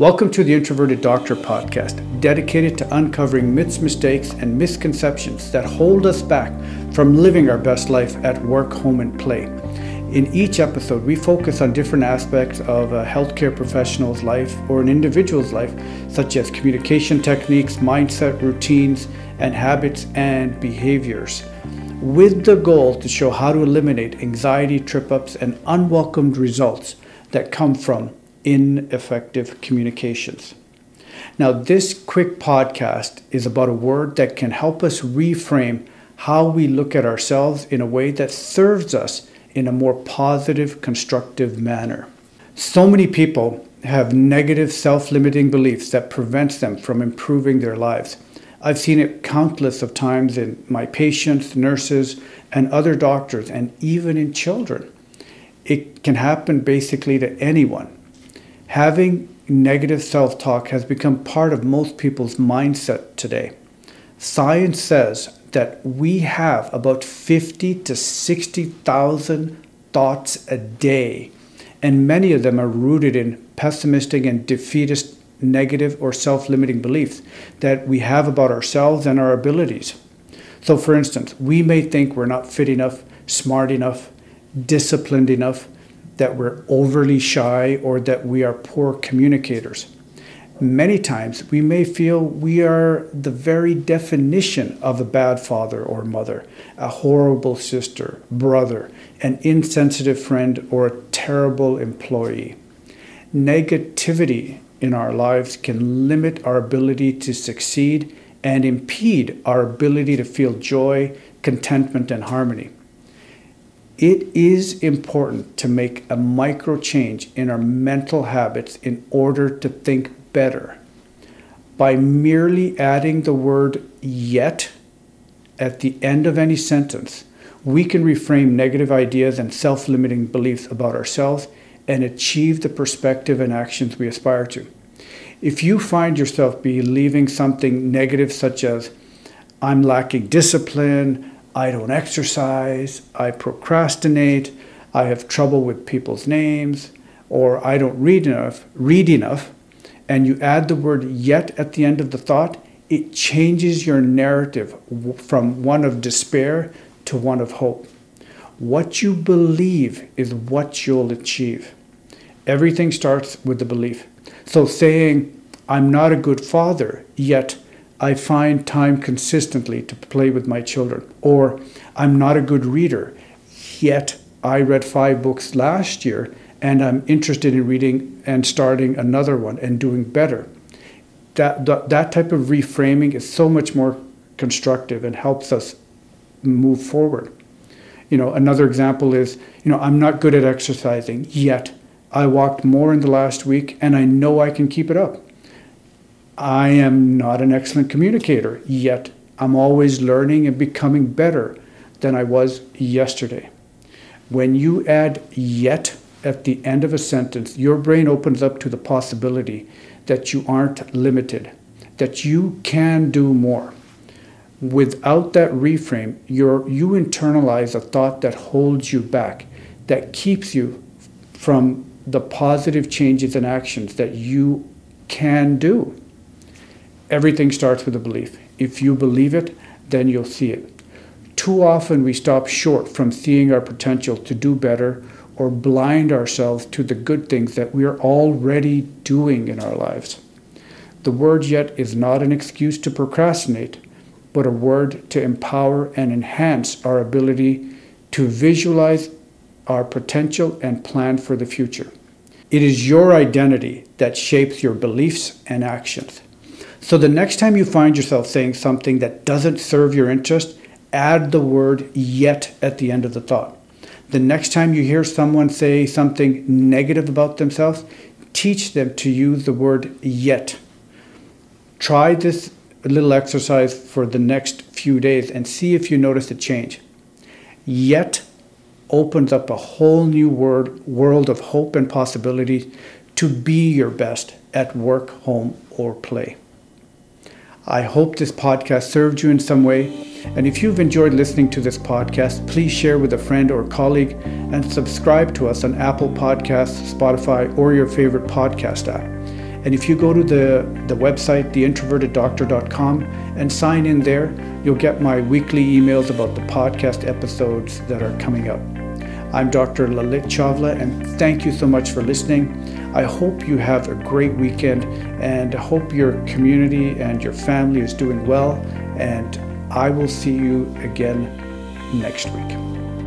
Welcome to the Introverted Doctor Podcast, dedicated to uncovering myths, mistakes, and misconceptions that hold us back from living our best life at work, home, and play. In each episode, we focus on different aspects of a healthcare professional's life or an individual's life, such as communication techniques, mindset, routines, and habits and behaviors, with the goal to show how to eliminate anxiety, trip-ups, and unwelcomed results that come from ineffective communications. Now, this quick podcast is about a word that can help us reframe how we look at ourselves in a way that serves us in a more positive, constructive manner. So many people have negative, self-limiting beliefs that prevents them from improving their lives. I've seen it countless of times in my patients, nurses, and other doctors, and even in children. It can happen basically to anyone. Having negative self-talk has become part of most people's mindset today. Science says that we have about 50,000 to 60,000 thoughts a day, and many of them are rooted in pessimistic and defeatist negative or self-limiting beliefs that we have about ourselves and our abilities. So for instance, we may think we're not fit enough, smart enough, disciplined enough, that we're overly shy, or that we are poor communicators. Many times we may feel we are the very definition of a bad father or mother, a horrible sister, brother, an insensitive friend, or a terrible employee. Negativity in our lives can limit our ability to succeed and impede our ability to feel joy, contentment, and harmony. It is important to make a micro change in our mental habits in order to think better. By merely adding the word "yet" at the end of any sentence, we can reframe negative ideas and self-limiting beliefs about ourselves and achieve the perspective and actions we aspire to. If you find yourself believing something negative such as, "I'm lacking discipline," "I don't exercise," "I procrastinate," "I have trouble with people's names," or "I don't read enough, and you add the word "yet" at the end of the thought, it changes your narrative from one of despair to one of hope. What you believe is what you'll achieve. Everything starts with the belief. So saying, "I'm not a good father, yet I find time consistently to play with my children," or "I'm not a good reader, yet I read 5 books last year and I'm interested in reading and starting another one and doing better." That type of reframing is so much more constructive and helps us move forward. Another example is, "I'm not good at exercising, yet I walked more in the last week and I know I can keep it up. I am not an excellent communicator, yet I'm always learning and becoming better than I was yesterday." When you add "yet" at the end of a sentence, your brain opens up to the possibility that you aren't limited, that you can do more. Without that reframe, you internalize a thought that holds you back, that keeps you from the positive changes and actions that you can do. Everything starts with a belief. If you believe it, then you'll see it. Too often we stop short from seeing our potential to do better, or blind ourselves to the good things that we are already doing in our lives. The word "yet" is not an excuse to procrastinate, but a word to empower and enhance our ability to visualize our potential and plan for the future. It is your identity that shapes your beliefs and actions. So the next time you find yourself saying something that doesn't serve your interest, add the word "yet" at the end of the thought. The next time you hear someone say something negative about themselves, teach them to use the word "yet." Try this little exercise for the next few days and see if you notice a change. "Yet" opens up a whole new world of hope and possibility to be your best at work, home, or play. I hope this podcast served you in some way, and if you've enjoyed listening to this podcast, please share with a friend or colleague and subscribe to us on Apple Podcasts, Spotify, or your favorite podcast app. And if you go to the website, theintroverteddoctor.com, and sign in there, you'll get my weekly emails about the podcast episodes that are coming up. I'm Dr. Lalit Chawla, and thank you so much for listening. I hope you have a great weekend, and I hope your community and your family is doing well, and I will see you again next week.